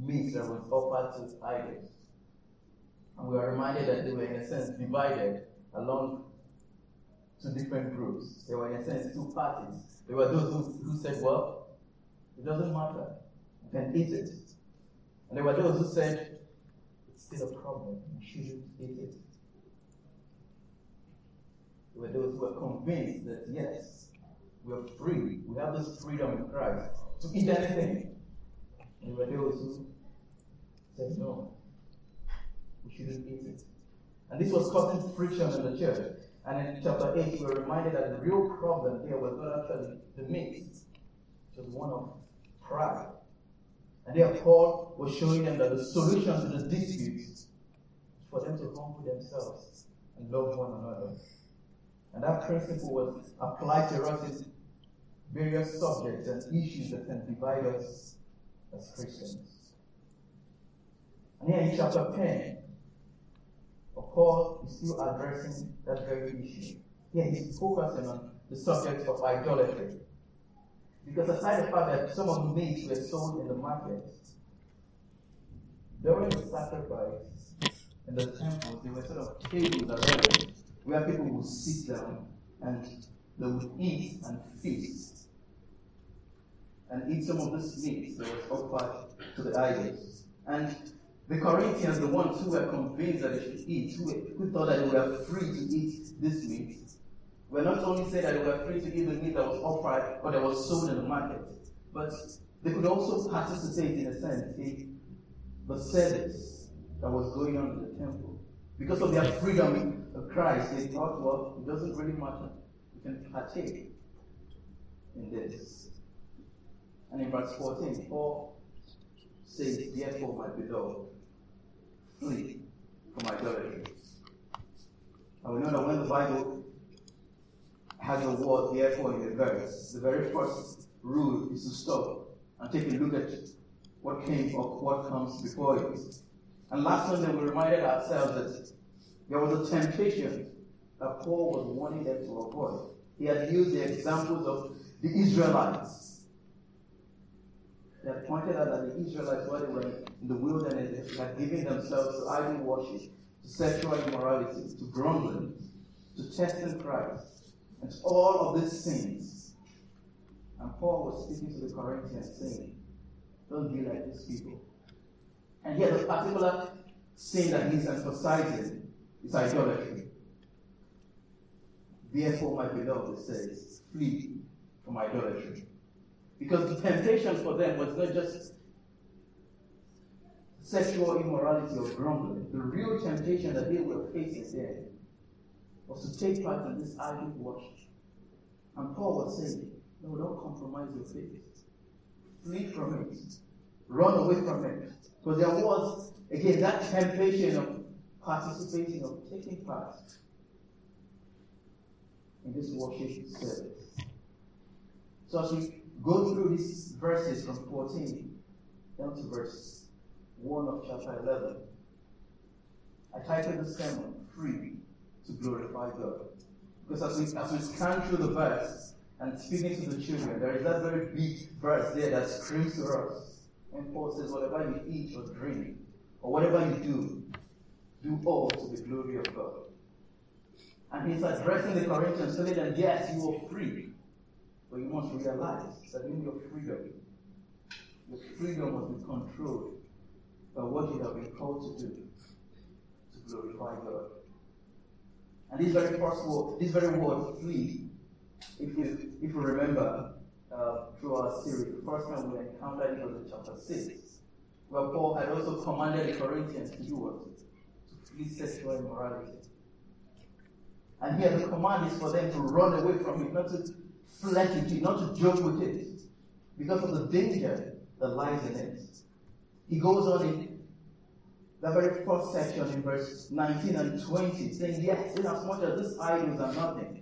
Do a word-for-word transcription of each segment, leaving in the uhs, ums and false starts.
meats that was offered to idols. And we are reminded that they were, in a sense, divided along to different groups. They were, in a sense, two parties. There were those who, who said, well, it doesn't matter, you can eat it. And there were those who said, it's still a problem, you shouldn't eat it. There were those who were convinced that, yes, we are free, we have this freedom in Christ to eat anything. And there were those who said, no, we shouldn't eat it. And this was causing friction in the church. And in chapter eight, we were reminded that the real problem here was not actually the meat. It was one of pride. And there Paul was showing them that the solution to the dispute is for them to humble themselves and love one another. And that principle was applied to us in various subjects and issues that can divide us as Christians. And here in chapter ten, Paul is still addressing that very issue. Here he's focusing on the subject of idolatry. Because aside the fact that some of the meats were sold in the market, during the sacrifice in the temple, there were sort of tables around where people would sit down and they would eat and feast and eat some of this meat that was offered to the idols. And the Corinthians, the ones who were convinced that they should eat, who, who thought that they were free to eat this meat, were not only said that they were free to eat the meat that was offered or that was sold in the market, but they could also participate, in a sense, in the service that was going on in the temple. Because of their freedom in Christ, they thought, well, it doesn't really matter. You can partake in this. And in verse fourteen, Paul says, therefore, my beloved, flee from idolatry. And we know that when the Bible has a word, therefore, in the verse, the very first rule is to stop and take a look at what came or what comes before you. And last Sunday, we reminded ourselves that there was a temptation that Paul was warning them to avoid. He had used the examples of the Israelites. He had pointed out that the Israelites, while they were in the wilderness, had given themselves to idol worship, to sexual immorality, to grumbling, to testing Christ, and all of these things. And Paul was speaking to the Corinthians, saying, don't be like these people. And here, the particular sin that he's emphasizing is idolatry. Therefore, my beloved, it says, flee from idolatry. Because the temptation for them was not just sexual immorality or grumbling. The real temptation that they were facing there was to take part in this idol worship. And Paul was saying, no, don't compromise your faith. Flee from it. Run away from it. Because there was, again, that temptation of participating, of taking part in this worship service. So as we go through these verses from fourteen down to verse one of chapter eleven, I titled the sermon, Free to Glorify God. Because as we, as we scan through the verse and speaking to the children, there is that very big verse there that screams to us. And Paul says, whatever you eat or drink, or whatever you do, do all to the glory of God. And he's addressing the Corinthians, telling them, yes, you are free, but you must realize that in your freedom, your freedom must be controlled by what you have been called to do, to glorify God. And this very first word, this very word, flee, if you, if you remember, Uh, through our series. The first time we encountered it was in chapter six, where Paul had also commanded the Corinthians to do what? To flee sexual immorality. And here the command is for them to run away from it, not to flesh it, not to joke with it, because of the danger that lies in it. He goes on in the very first section in verse nineteen and twenty, saying, yes, inasmuch as these idols are nothing,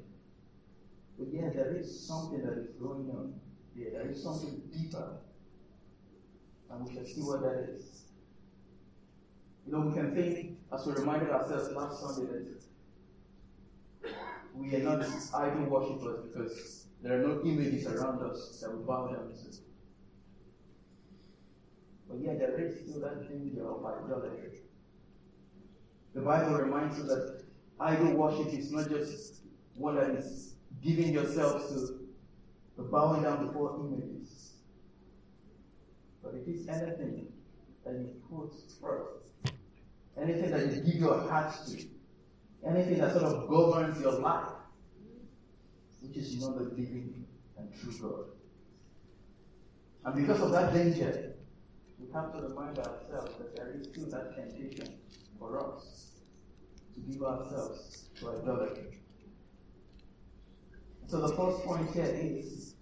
but yeah, there is something that is going on. Yeah, there is something deeper. And we shall see what that is. You know, we can think, as we reminded ourselves last Sunday, that we are not idol worshippers because there are no images around us that we bow down to. but yet the rich student lived their idolatry. The Bible reminds us that idol worship is not just one that is giving yourselves to, but bowing down before images. But it is anything that you put first, anything that you give your heart to, anything that sort of governs your life, which is not the living and true God. And because of that danger, we have to remind ourselves that there is still that temptation for us to give ourselves to idolatry. So the first point here is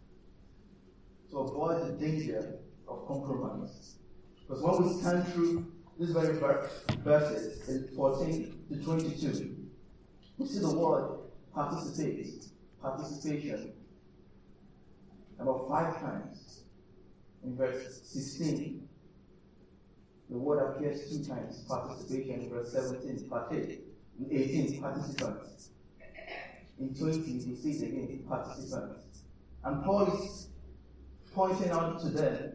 to avoid the danger of compromise. Because when we stand through these very verses, fourteen to twenty-two, we see the word participate, participation, about five times. In verse sixteen, the word appears two times, participation. In verse seventeen, partake. In eighteen, participants. In twenty, we see it again, participants. And Paul is pointing out to them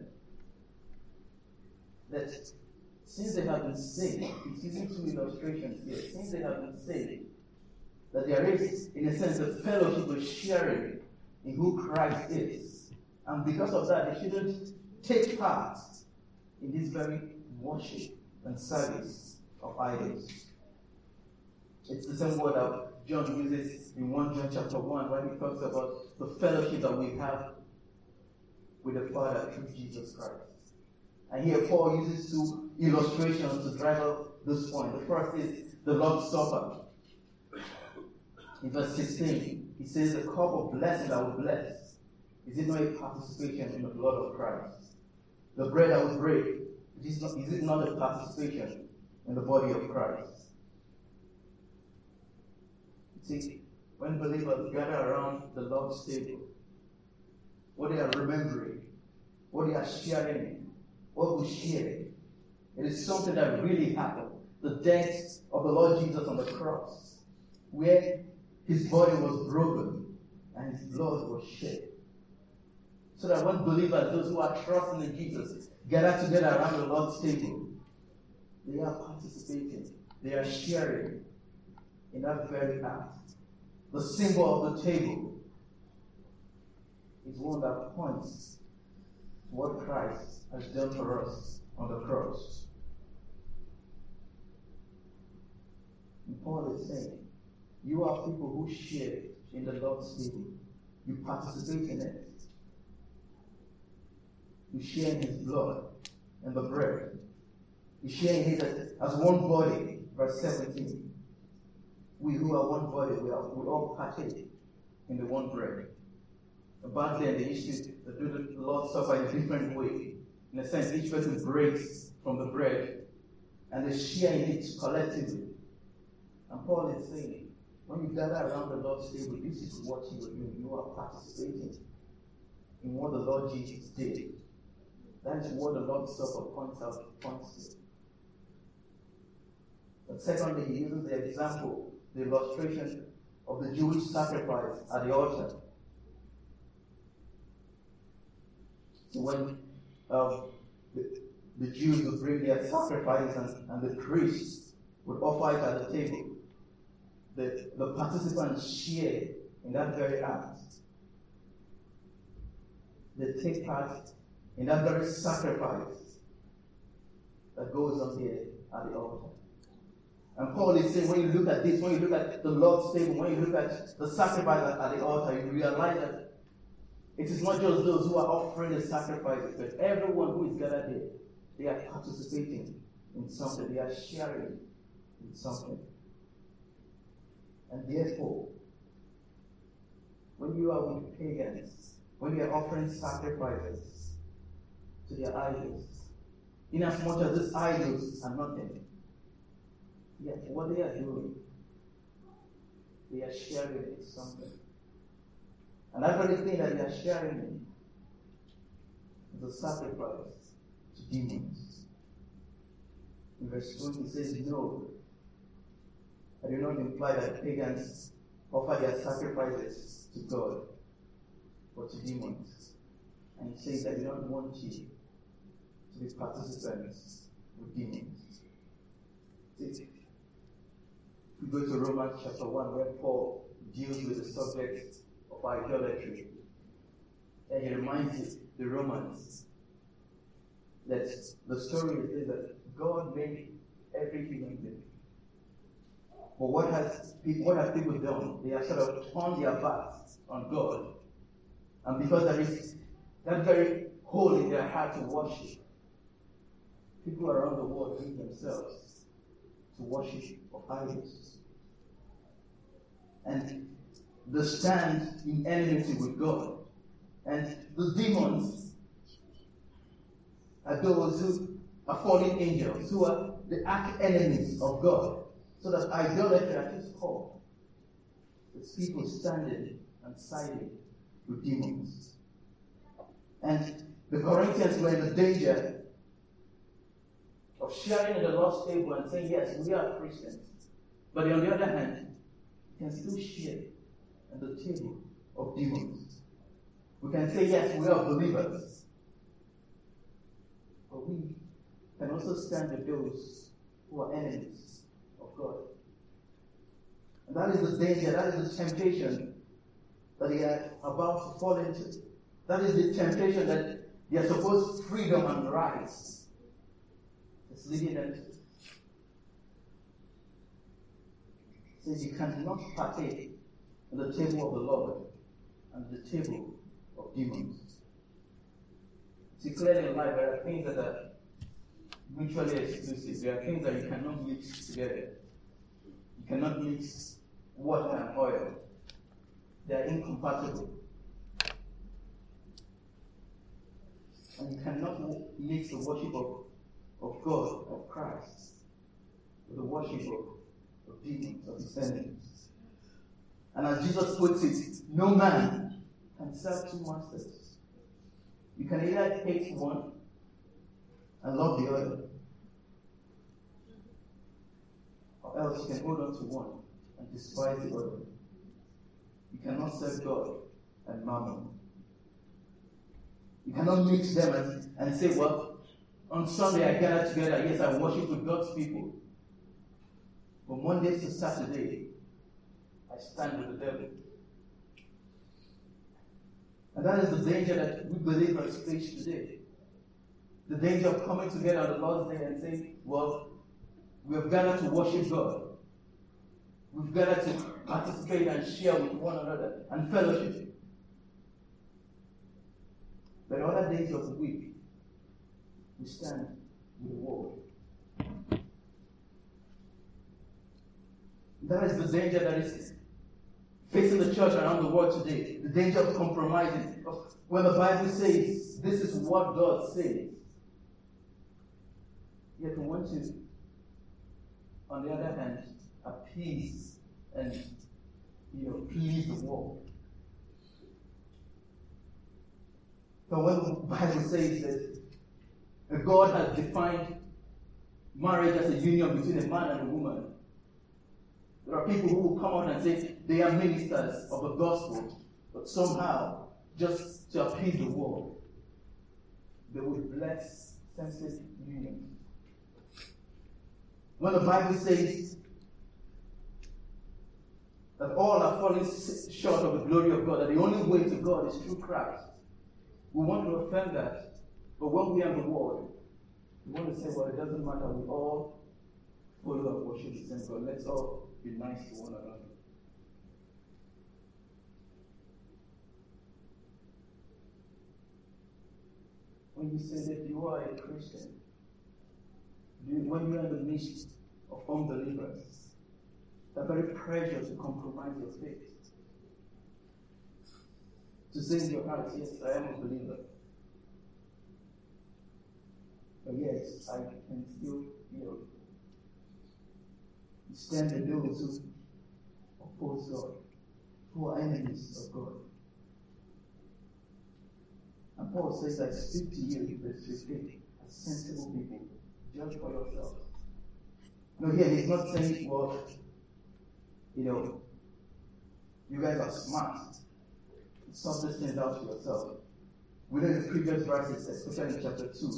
that since they have been saved, he's using two illustrations here, since they have been saved, that there is, in a sense, a fellowship of sharing in who Christ is. And because of that, they shouldn't take part in this very worship and service of idols. It's the same word that John uses in First John chapter one when he talks about the fellowship that we have with the Father through Jesus Christ. And here Paul uses two illustrations to drive out this point. The first is the Lord's Supper. In verse sixteen, he says, the cup of blessing I will bless. Is it not a participation in the blood of Christ? The bread I will break, is it not, is it not a participation in the body of Christ? See, when believers gather around the Lord's table, what they are remembering, what they are sharing, what we share, it is something that really happened. The death of the Lord Jesus on the cross, where his body was broken and his blood was shed. So that when believers, those who are trusting in Jesus, gather together around the Lord's table, they are participating, they are sharing in that very act. The symbol of the table is one that points to what Christ has done for us on the cross. And Paul is saying, you are people who share in the Lord's table. You participate in it. You share in his blood and the bread. You share in his as one body, verse seventeen. We who are one body, we, are, we all partake in the one bread. Back then, they used to do the Lord's Supper in a different way. In a sense, each person breaks from the bread and they share in it collectively. And Paul is saying, when you gather around the Lord's table, this is what you are doing. You are participating in what the Lord Jesus did. That is what the Lord's Supper points out, points to. But secondly, he uses the example, the illustration of the Jewish sacrifice at the altar. So when um, the, the Jews would bring their sacrifice and, and the priests would offer it at the table, the, the participants share in that very act. They take part in that very sacrifice that goes on here at the altar. And Paul is saying, when you look at this, when you look at the Lord's table, when you look at the sacrifice at the altar, you realize that it is not just those who are offering the sacrifices, but everyone who is gathered here, they are participating in something, they are sharing in something. And therefore, when you are with pagans, when you are offering sacrifices to their idols, inasmuch as these idols are nothing, yet what they are doing, they are sharing it with something. And that very thing that they are sharing is a sacrifice to demons. In verse twenty, it says, no, I do not imply that pagans offer their sacrifices to God, but to demons. And it says, I do not want you to these participants with demons. See, we go to Romans chapter one, where Paul deals with the subject of idolatry. And he reminds the Romans that the story is that God made every human being. But what has what have people done? They have sort of turned their backs on God. And because there is that very hole in their heart to worship, people around the world bring themselves to worship of idols. And they stand in enmity with God. And the demons are those who are fallen angels, who are the arch-enemies of God. So that idolatry at its core is people standing and siding with demons. And the Corinthians were in the danger of sharing in the Lord's table and saying, yes, we are Christians. But on the other hand, we can still share at the table of demons. We can say, yes, we are believers. But we can also stand with those who are enemies of God. And that is the danger, that is the temptation that they are about to fall into. That is the temptation that they are supposed freedom and rights is leading them to. It says you cannot partake in the table of the Lord and the table of demons. See, clearly in life there are things that are mutually exclusive. There are things that you cannot mix together. You cannot mix water and oil. They are incompatible. And you cannot mix the worship of, of God, of Christ, with the worship of, of demons, of his enemies. And as Jesus puts it, no man can serve two masters. You can either hate one and love the other, or else you can hold on to one and despise the other. You cannot serve God and mammon. You cannot mix them and, and say, well, on Sunday I gather together, yes, I worship with God's people. But Monday to Saturday, I stand with the devil. And that is the danger that we believers face today. The danger of coming together on the Lord's Day and saying, well, we have gathered to worship God. We've gathered to participate and share with one another and fellowship. But on other days of the week, we stand with the world. That is the danger that is facing the church around the world today. The danger of compromising. Of when the Bible says, this is what God says. Yet we want to, on the other hand, appease and, you know, please the world. So when the Bible says that God has defined marriage as a union between a man and a woman, there are people who will come out and say they are ministers of the gospel, but somehow, just to appease the world, they would bless senseless union. When the Bible says that all are falling short of the glory of God, that the only way to God is through Christ, we want to offend that. But when we are in the world, we want to say, well, it doesn't matter. We all follow and worship the same God. Let's all be nice to one another. When you say that you are a Christian, when you are in the midst of unbelievers, that very pressure to compromise your faith, to say in your heart, yes, I am a believer, but yes, I can still, you know, stand with those who oppose God, who are enemies of God. And Paul says, I speak to you, verse fifteen, as sensible people. Judge for yourself. No, here he's not saying, well, you know, you guys are smart. Sort these things out for yourself. We know the previous verses, especially in chapter two,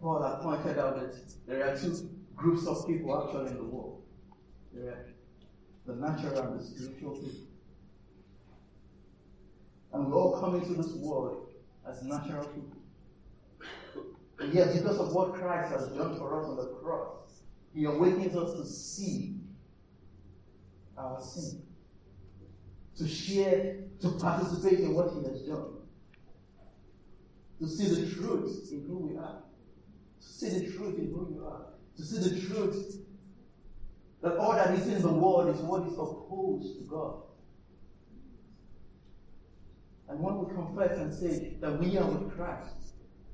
Paul had pointed out that there are two groups of people actually in the world. There are the natural and the spiritual people. And we all come into this world as natural people. And yet, because of what Christ has done for us on the cross, He awakens us to see our sin, to share, to participate in what He has done, to see the truth in who we are, to see the truth in who you are, to see the truth that all that is in the world is what is opposed to God. And when we confess and say that we are with Christ,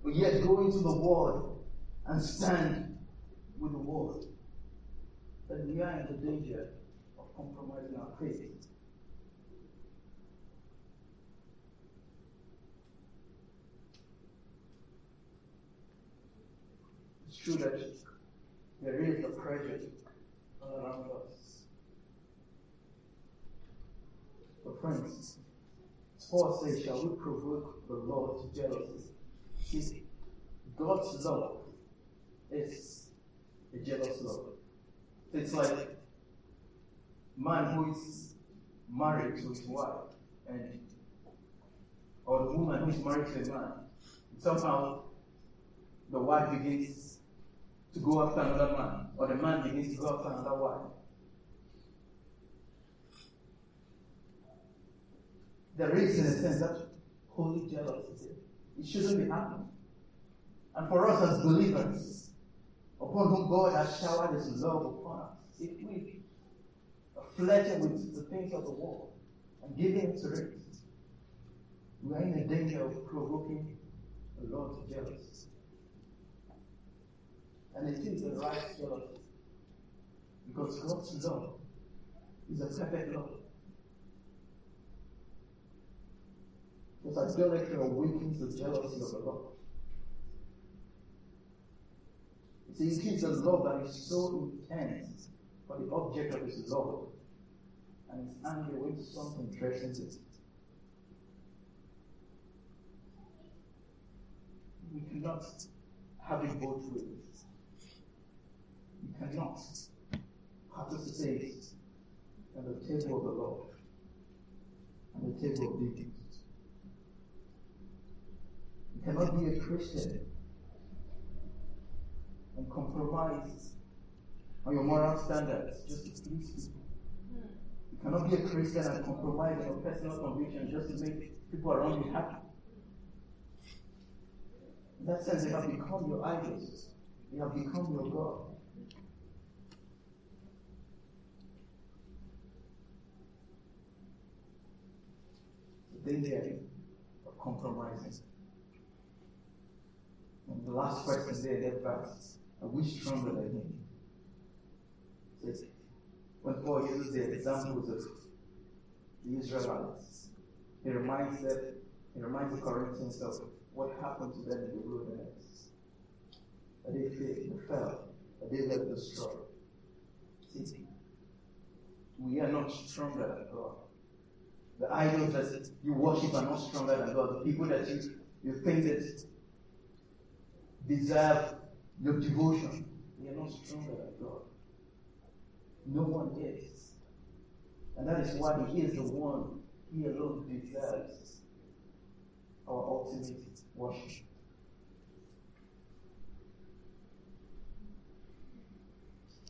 we yet go into the world and stand with the world, then we are in the danger of compromising our faith. It's true that there is the pressure all around us. But friends, Paul says, shall we provoke the Lord to jealousy? See, God's love is a jealous love. It's like man who is married to his wife, and or the woman who is married to a man. And somehow the wife begins to go after another man, or the man begins to go after another wife. There is, in a sense, that holy jealousy. It shouldn't be happening. And for us as believers, upon whom God has showered His love upon us, if we are flirting with the things of the world and giving it to it, we are in the danger of provoking the Lord to jealousy. And it is the right jealousy, because God's love is a perfect love. Because idolatry awakens the jealousy of the Lord. It is a love that is so intense for the object of His love, and is angry when something threatens it. We cannot have it both ways. We cannot participate at the table of the Lord and the table of duty. You cannot be a Christian and compromise on your moral standards just to please people. You cannot be a Christian and compromise on your personal conviction just to make people around you happy. In that sense, they have become your idols. They have become your God. The danger of compromising. And the last question there, that verse, I wish stronger than him. Says, when Paul uses the examples of the Israelites, he reminds them, he reminds the Corinthians of what happened to them in the wilderness. That they fell, that they left destroyed. See, we are not stronger than God. The idols that you worship are not stronger than God. The people that you, you think that deserve your devotion, they are not stronger than God. No one is. And that is why He is the one, He alone deserves our ultimate worship.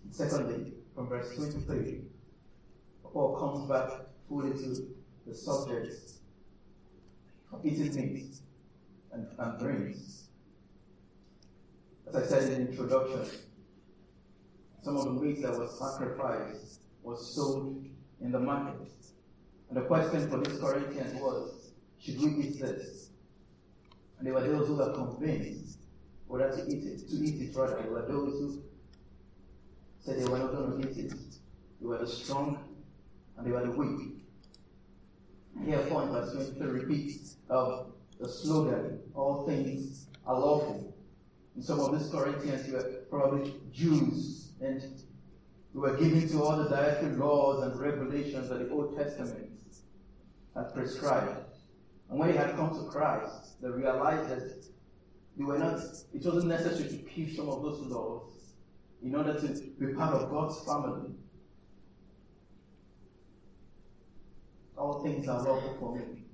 And secondly, from verse twenty-three, Paul comes back fully to the subject of eating meat and, and drinks. As I said in the introduction, some of the meat that was sacrificed was sold in the market. And the question for these Corinthians was, should we eat this? And there were those who were convinced whether to eat it, to eat it rather. There were those who said they were not going to eat it. They were the strong and they were the weak. Here, Paul in verse twenty-three repeats of the slogan, all things are lawful. And some of these Corinthians were probably Jews, and they were given to all the dietary laws and regulations that the Old Testament had prescribed. And when they had come to Christ, they realized that They were not, it wasn't necessary to keep some of those laws in order to be part of God's family. All things are lawful for me,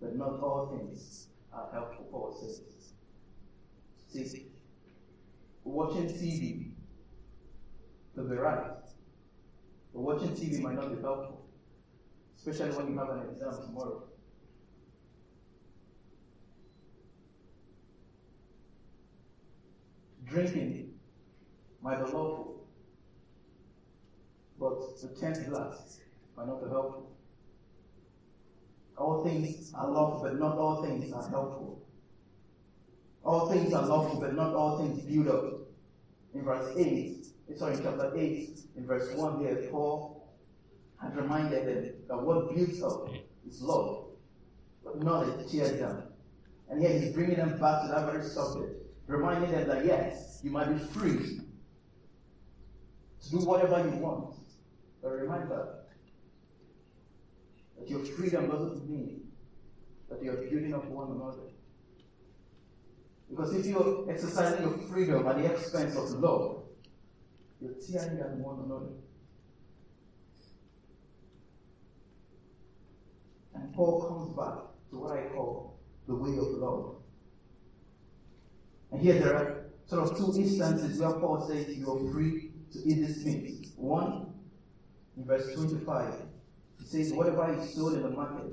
but not all things are helpful, Paul says. See, watching T V could be right, but watching T V might not be helpful, especially when you have an exam tomorrow. Drinking might be lawful, but the tenth glass might not be helpful. All things are lawful, but not all things are helpful. All things are lawful, but not all things build up. In verse eight, sorry, in chapter eight, in verse one, there Paul had reminded them that what builds up is love, but knowledge tears down. And here he's bringing them back to that very subject, reminding them that yes, you might be free to do whatever you want, but remember that your freedom doesn't mean that you are building up one another. Because if you're exercising your freedom at the expense of love, you're tearing down one another. And Paul comes back to what I call the way of love. And here there are sort of two instances where Paul says you are free to eat this meat. One, in verse twenty-five, he says, whatever is sold in the market,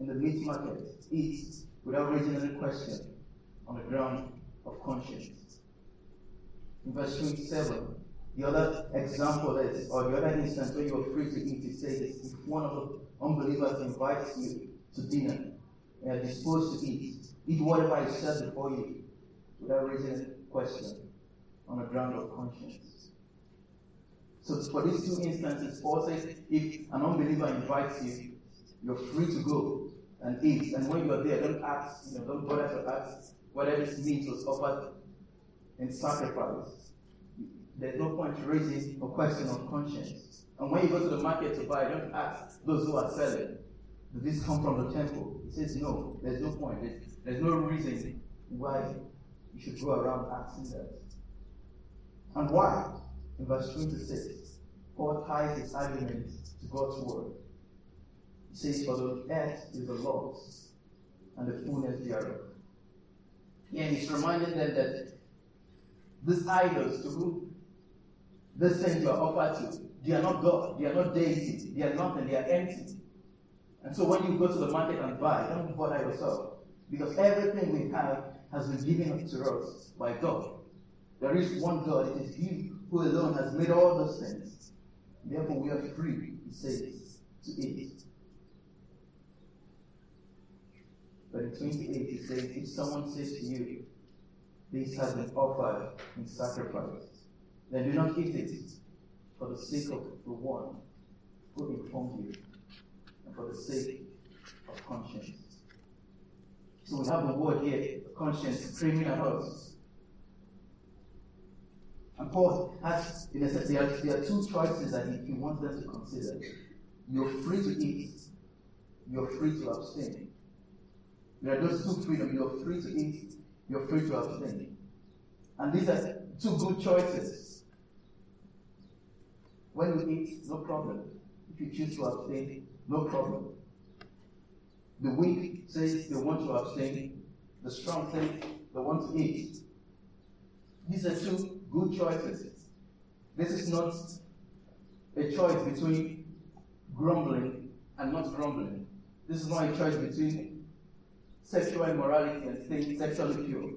in the meat market, eat without raising any question on the ground of conscience. In verse twenty-seven, the other example is, or the other instance where you are free to eat, it says, if one of the unbelievers invites you to dinner and are disposed to eat, eat whatever is set before you, without raising a question on the ground of conscience. So for these two instances, Paul says, if an unbeliever invites you, you're free to go and eat. And when you're there, don't ask, you know, don't bother to ask whether this meat was offered in sacrifice. There's no point raising a question of conscience. And when you go to the market to buy, don't ask those who are selling, did this come from the temple? He says, no, there's no point. There's, there's no reason why you should go around asking that. And why? In verse twenty-six, Paul ties his argument to God's word. He says, for the earth is the Lord's, and the fullness thereof. And he's reminding them that these idols to whom these things you are offered to, they are not God, they are not deity, they are nothing, they are empty. And so when you go to the market and buy, don't bother yourself, because everything we have has been given to us by God. There is one God. It is He who alone has made all those things. Therefore, we are free, He says, to eat. But in twenty-eight, He says, if someone says to you, this has been offered in sacrifice, then do not eat it for the sake of the one who informed you and for the sake of conscience. So we have a word here, a conscience screaming at us. And Paul has, in a sense, there are, there are two choices that he, he wants them to consider. You're free to eat, you're free to abstain. There are those two freedoms. You're free to eat, you're free to abstain. And these are two good choices. When you eat, no problem. If you choose to abstain, no problem. The weak says they want to abstain. The strong says they want to eat. These are two good choices. This is not a choice between grumbling and not grumbling. This is not a choice between sexual immorality and staying sexually pure.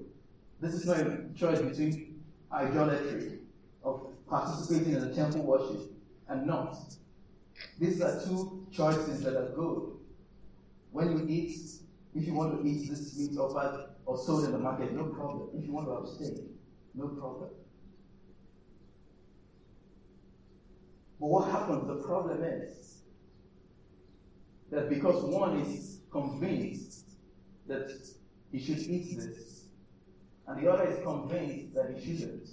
This is not a choice between idolatry of participating in the temple worship and not. These are two choices that are good. When you eat, if you want to eat this meat offered or sold in the market, no problem. If you want to abstain, no problem. But what happens? The problem is that because one is convinced that he should eat this, and the other is convinced that he shouldn't,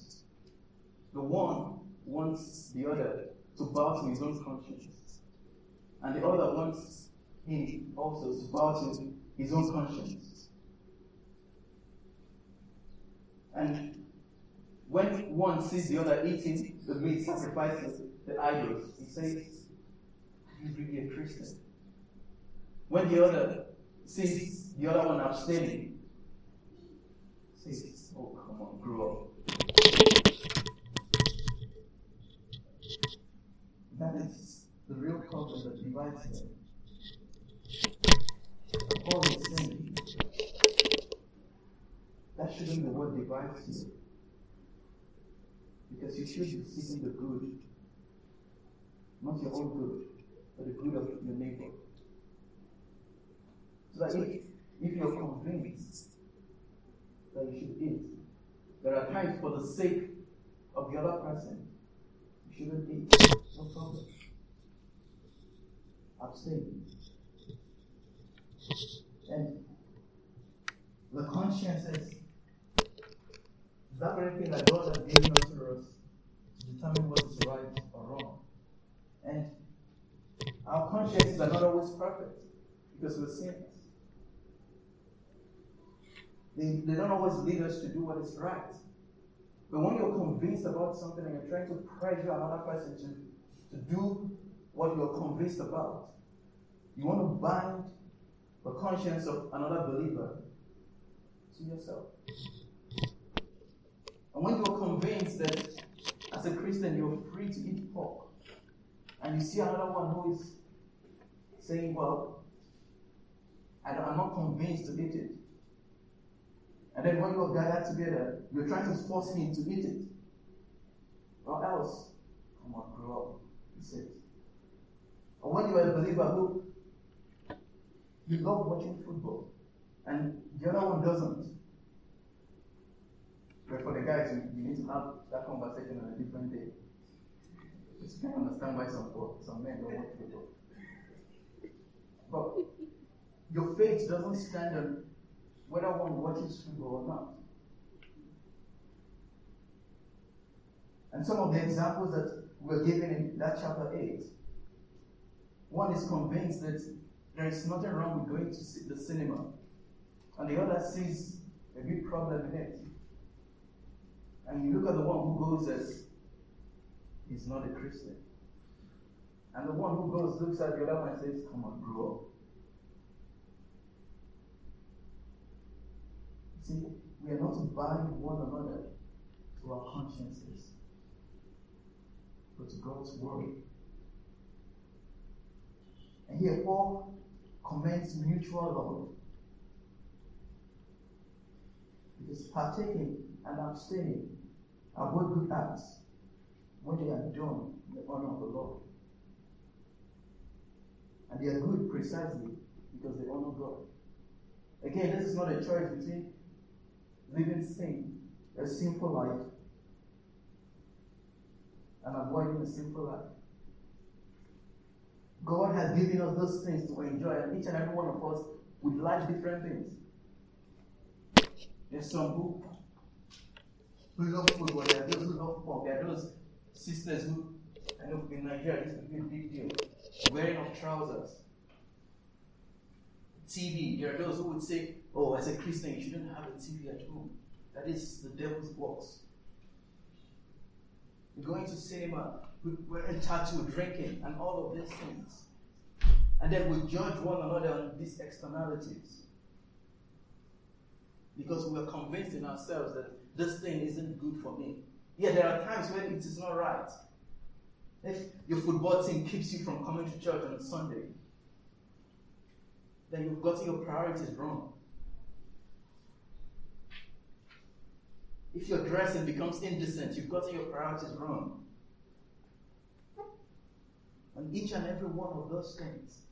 the one wants the other to bow to his own conscience, and the other wants him also to bow to his own conscience. And when one sees the other eating the meat sacrificed to the idols, he says, "Are you really a Christian?" When the other sees the other one abstaining, he says, "Oh, come on, grow up." That is the real cause that divides them. Paul is saying that shouldn't be what divides you, because you should be seeking the good, not your own good, but the good of your neighbor. So that if, if you're convinced that you should eat, there are times for the sake of the other person, you shouldn't eat. No problem. Abstain. And the conscience says, that very thing that God has given unto us to determine what is right or wrong. And our consciences are not always perfect because we're sinners. They, they don't always lead us to do what is right. But when you're convinced about something and you're trying to pressure another person to, to do what you're convinced about, you want to bind the conscience of another believer to yourself. And when you're convinced that as a Christian you're free to eat pork, and you see another one who is saying, well, I don't, I'm not convinced to eat it. And then when you're gathered together, you're trying to force him to eat it. Or else, come on, grow up, he says. Or when you are a believer who you love watching football, and the other one doesn't. But for the guys, you, you need to have that conversation on a different day. Just can't understand why some some men don't watch football. But your faith doesn't stand on whether one watches football or not. And some of the examples that were given in that chapter eight, one is convinced that there is nothing wrong with going to see the cinema, and the other sees a big problem in it. And you look at the one who goes as, he's not a Christian. And the one who goes looks at the other one and says, come on, grow up. See, we are not to bind one another to our consciences, but to God's word. And here Paul commends mutual love. Because partaking and abstaining are both good acts when they are done in the honor of the Lord. And they are good precisely because they honor God. Again, this is not a choice between living sin, a sinful life, and avoiding a sinful life. God has given us those things to enjoy, and each and every one of us would like different things. There's some who, who love football, there are those who love pork, there are those sisters who, I know in Nigeria this would be a big deal, wearing of trousers. T V, there are those who would say, oh, as a Christian, you shouldn't have a T V at home. That is the devil's box. We're going to cinema, we're in tattoo, drinking, and all of these things. And then we judge one another on these externalities. Because we are convinced in ourselves that this thing isn't good for me. Yeah, there are times when it is not right. If your football team keeps you from coming to church on a Sunday, then you've got your priorities wrong. If your dressing becomes indecent, you've gotten your priorities wrong. And each and every one of those things,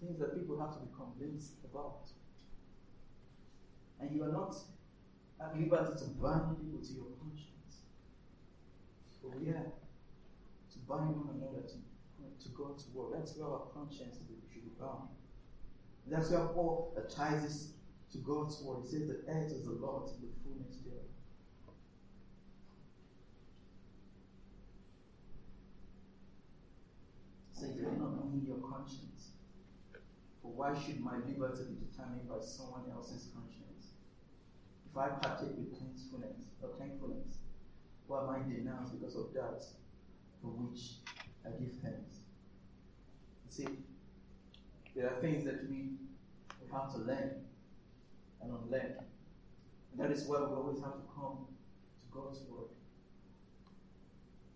things that people have to be convinced about. And you are not at liberty to bind people to your conscience. But we are to bind one another to, to God's word. That's where our conscience should be bound. That's where Paul attises to God's word. He says, the earth is the Lord's and the fullness thereof. Say, so you are not owning your conscience. For why should my liberty be determined by someone else's conscience? If If I partake with thankfulness or thankfulness, what am I denounced because of that for which I give thanks? You see, there are things that we have to learn and unlearn. And that is why we always have to come to God's Word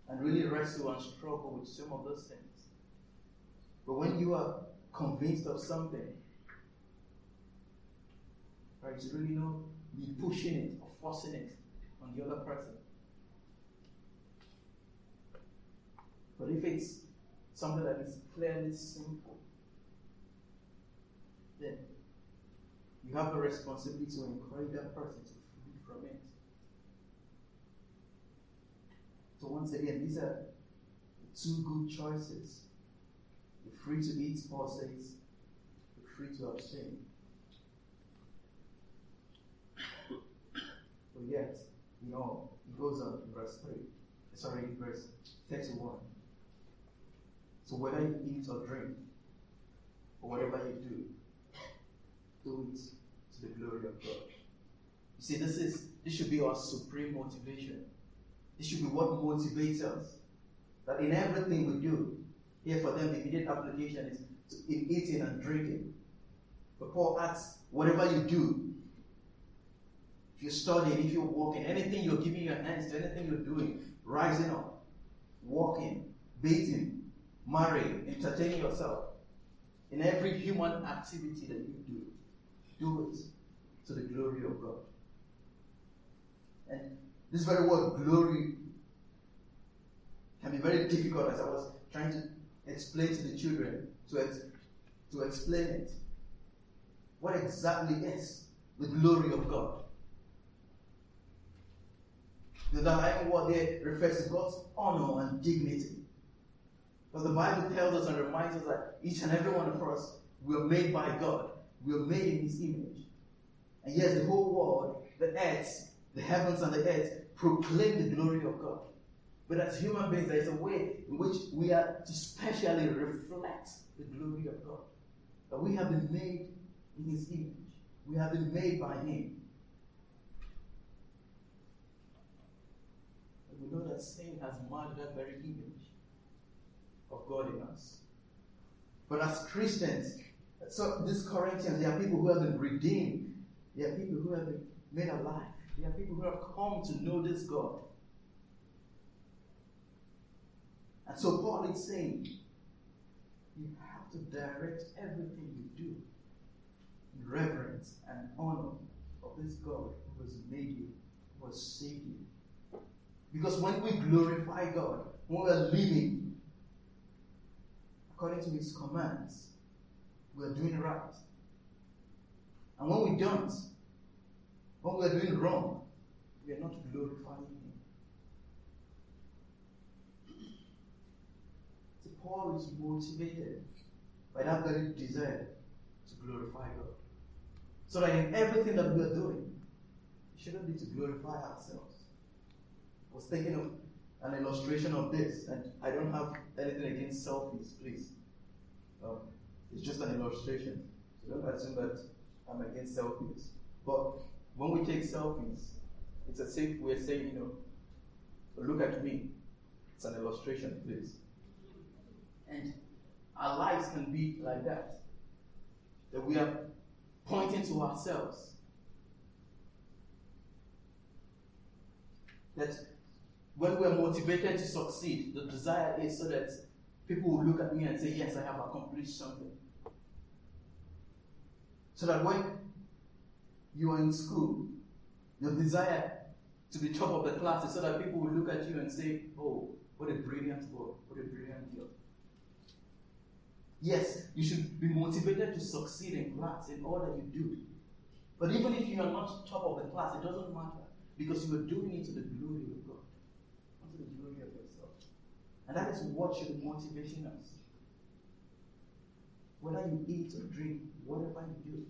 and really wrestle and struggle with some of those things. But when you are convinced of something, right, there's really no need pushing it or forcing it on the other person. But if it's something that is clearly simple, then you have the responsibility to encourage that person to flee from it. So once again, these are the two good choices. You're free to eat, Paul says. You're free to abstain. But yet, you know, it goes on in verse three. Sorry, in verse thirty-one. So whether you eat or drink, or whatever you do, do it to the glory of God. You see, this is this should be our supreme motivation. This should be what motivates us. That in everything we do, here for them the immediate application is to, in eating and drinking. But Paul asks, whatever you do, if you're studying, if you're walking, anything you're giving your hands to, anything you're doing, rising up, walking, bathing, marrying, entertaining yourself, in every human activity that you do, do it to the glory of God. And this very word, glory, can be very difficult, as I was trying to explain to the children, to, ex- to explain it. What exactly is the glory of God? The Latin word there refers to God's honor and dignity. But the Bible tells us and reminds us that each and every one of us, we are made by God. We are made in His image. And yes, the whole world, the earth, the heavens and the earth, proclaim the glory of God. But as human beings, there is a way in which we are to specially reflect the glory of God. That we have been made in His image. We have been made by Him. And we know that sin has marred that very image of God in us. But as Christians, so these Corinthians, there are people who have been redeemed. There are people who have been made alive. There are people who have come to know this God. And so Paul is saying, you have to direct everything you do in reverence and honor of this God who has made you, who has saved you. Because when we glorify God, when we are living according to His commands, we are doing right. And when we don't, when we are doing wrong, we are not glorifying Him. So Paul is motivated by that very desire to glorify God. So that in everything that we are doing, it shouldn't be to glorify ourselves. I was thinking of an illustration of this, and I don't have anything against selfies, please. Um, it's just an illustration. So don't assume that I'm against selfies. But when we take selfies, it's as if we're saying, you know, look at me. It's an illustration, please. And our lives can be like that. That we are pointing to ourselves. That when we're motivated to succeed, the desire is so that people will look at me and say, yes, I have accomplished something. So that when you are in school, your desire to be top of the class is so that people will look at you and say, oh, what a brilliant boy, what a brilliant girl. Yes, you should be motivated to succeed in class in all that you do. But even if you are not top of the class, it doesn't matter, because you are doing it to the glory of God. The glory of yourself. And that is what should be motivating us. Whether you eat or drink, whatever you do,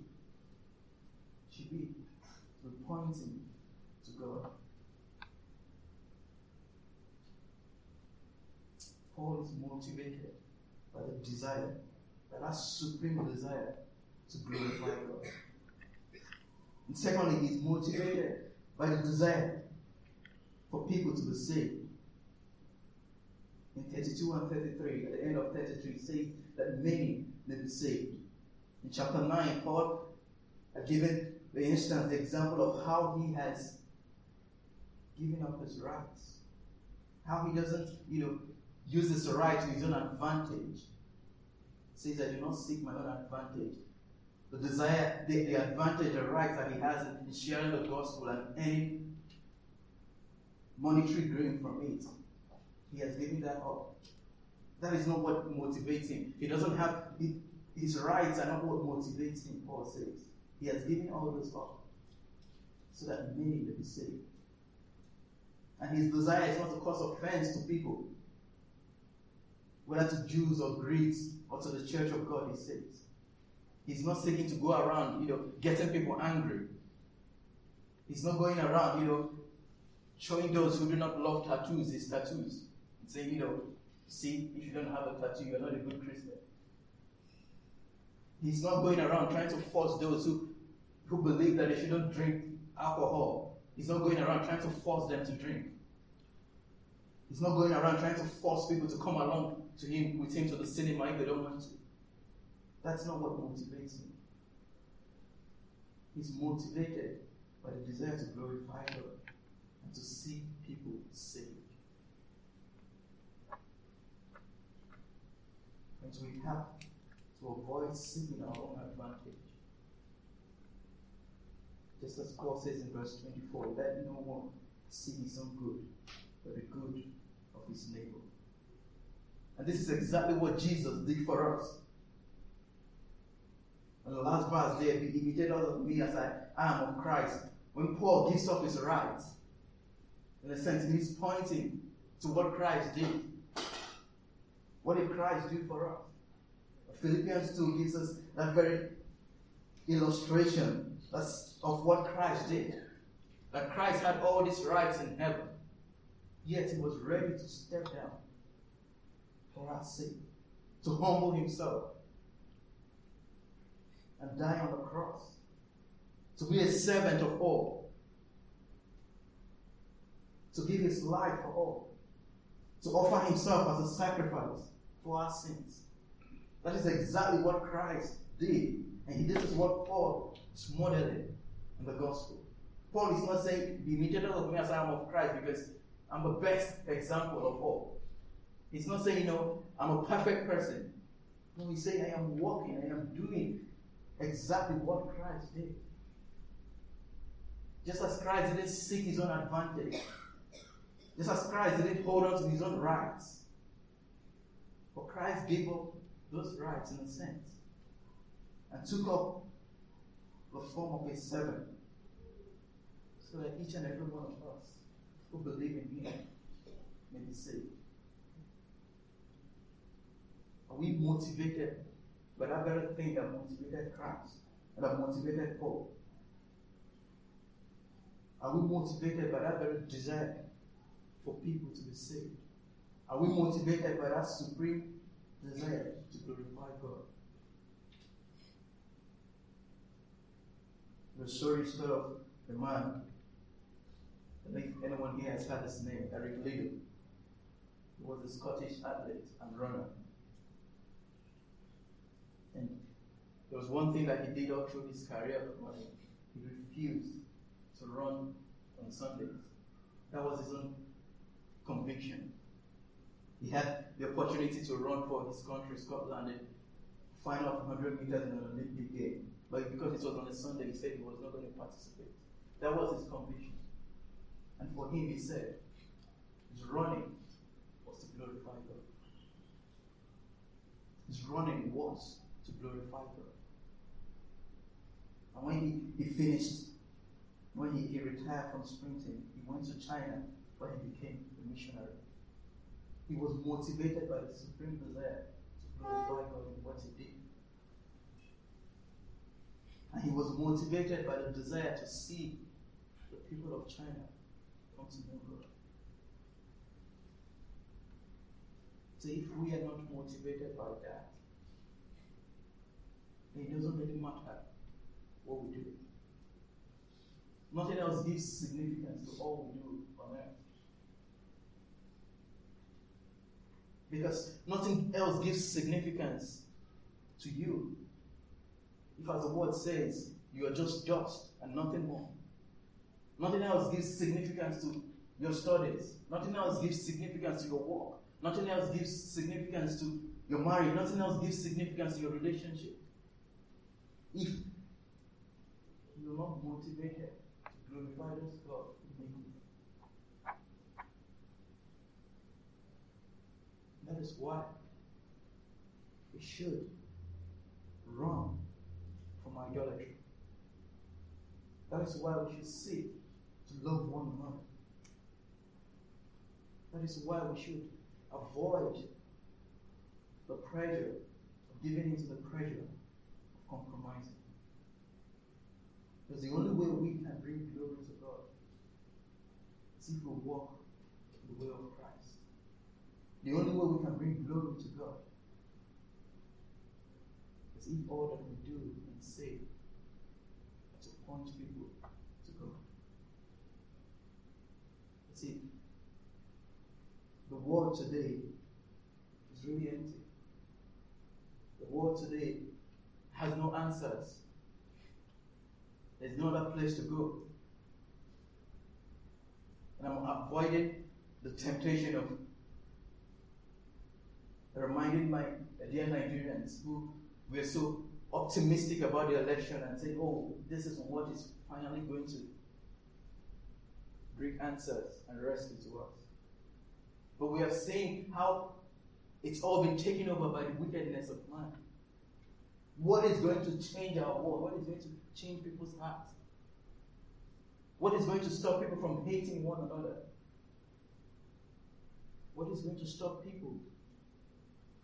should be pointing to God. Paul is motivated by the desire, by that supreme desire to glorify God. And secondly, he's motivated by the desire for people to be saved. In thirty-two and thirty-three, at the end of thirty-three, it says that many may be saved. In chapter nine, Paul had given the instance, the example of how he has given up his rights. How he doesn't, you know, use his right to his own advantage. It says, I do not seek my own advantage. The desire, the, the advantage, the right that he has in sharing the gospel and any monetary gain from it, he has given that up. That is not what motivates him. He doesn't have, he, his rights are not what motivates him, Paul says. He has given all those up so that many may be saved. And his desire is not to cause offense to people, whether to Jews or Greeks or to the church of God, he says. He's not seeking to go around, you know, getting people angry. He's not going around, you know, showing those who do not love tattoos his tattoos and saying, you know, see, if you don't have a tattoo, you're not a good Christian. He's not going around trying to force those who, who believe that they shouldn't drink alcohol. He's not going around trying to force them to drink. He's not going around trying to force people to come along to him with him to the cinema if they don't want to. That's not what motivates him. He's motivated by the desire to glorify God and to see people saved. And so we have to avoid seeking our own advantage. Just as Paul says in verse twenty-four, let no one seek his own good, but the good of his neighbor. And this is exactly what Jesus did for us. And the last verse there, be imitated of me as I am of Christ. When Paul gives up his right, in a sense, he's pointing to what Christ did. What did Christ do for us? Philippians two gives us that very illustration That's of what Christ did. That Christ had all these rights in heaven, yet he was ready to step down for our sake, to humble himself and die on the cross, to be a servant of all, to give his life for all, to offer himself as a sacrifice for our sins. That is exactly what Christ did. And this is what Paul is modeling in the gospel. Paul is not saying, be imitated of me as I am of Christ, because I'm the best example of all. He's not saying, you know, I'm a perfect person. No, he's saying, I am walking, I am doing exactly what Christ did. Just as Christ didn't seek his own advantage, just as Christ didn't hold on to his own rights, but Christ gave up those rights in a sense, and took up the form of a servant, so that each and every one of us who believe in him may be saved. Are we motivated by that very thing that motivated Christ and that motivated Paul? Are we motivated by that very desire for people to be saved? Are we motivated by that supreme desire to glorify God? The story is told of the man, I think anyone here has heard his name, Eric Liddell. He was a Scottish athlete and runner. And there was one thing that he did all through his career, he refused to run on Sundays. That was his own conviction. He had the opportunity to run for his country, Scotland, and final one hundred meters in an Olympic game. But because it was on a Sunday, he said he was not going to participate. That was his conviction. And for him, he said, his running was to glorify God. His running was to glorify God. And when he, he finished, when he, he retired from sprinting, he went to China where he became a missionary. He was motivated by the supreme desire to glorify God in what he did. And he was motivated by the desire to see the people of China come to know God. So if we are not motivated by that, then it doesn't really matter what we do. Nothing else gives significance to all we do on earth. Because nothing else gives significance to you. If, as the word says, you are just dust and nothing more. Nothing else gives significance to your studies. Nothing else gives significance to your work. Nothing else gives significance to your marriage. Nothing else gives significance to your relationship. If you're not motivated to glorify this God, that is why we should run from idolatry. That is why we should seek to love one another. That is why we should avoid the pressure of giving into the pressure of compromising. Because the only way we can bring glory to God is if we walk in the way of Christ. The only way we can bring glory to God is if all that we do and say is to point people to God. That's it. The world today is really empty. The world today has no answers. There's no other place to go. And I'm avoiding the temptation of reminding my dear Nigerians who were so optimistic about the election and saying, oh, this is what is finally going to bring answers and rescue to us. But we are seeing how it's all been taken over by the wickedness of man. What is going to change our world? What is going to change people's hearts? What is going to stop people from hating one another? What is going to stop people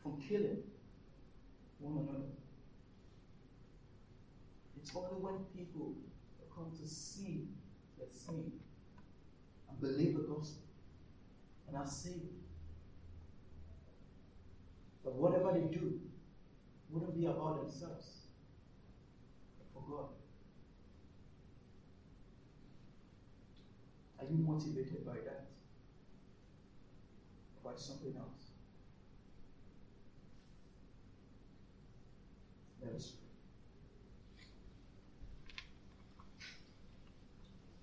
from killing one another? It's only when people come to see their sin and believe the gospel and are saved that whatever they do wouldn't be about themselves, but for God. Are you motivated by that? Or by something else?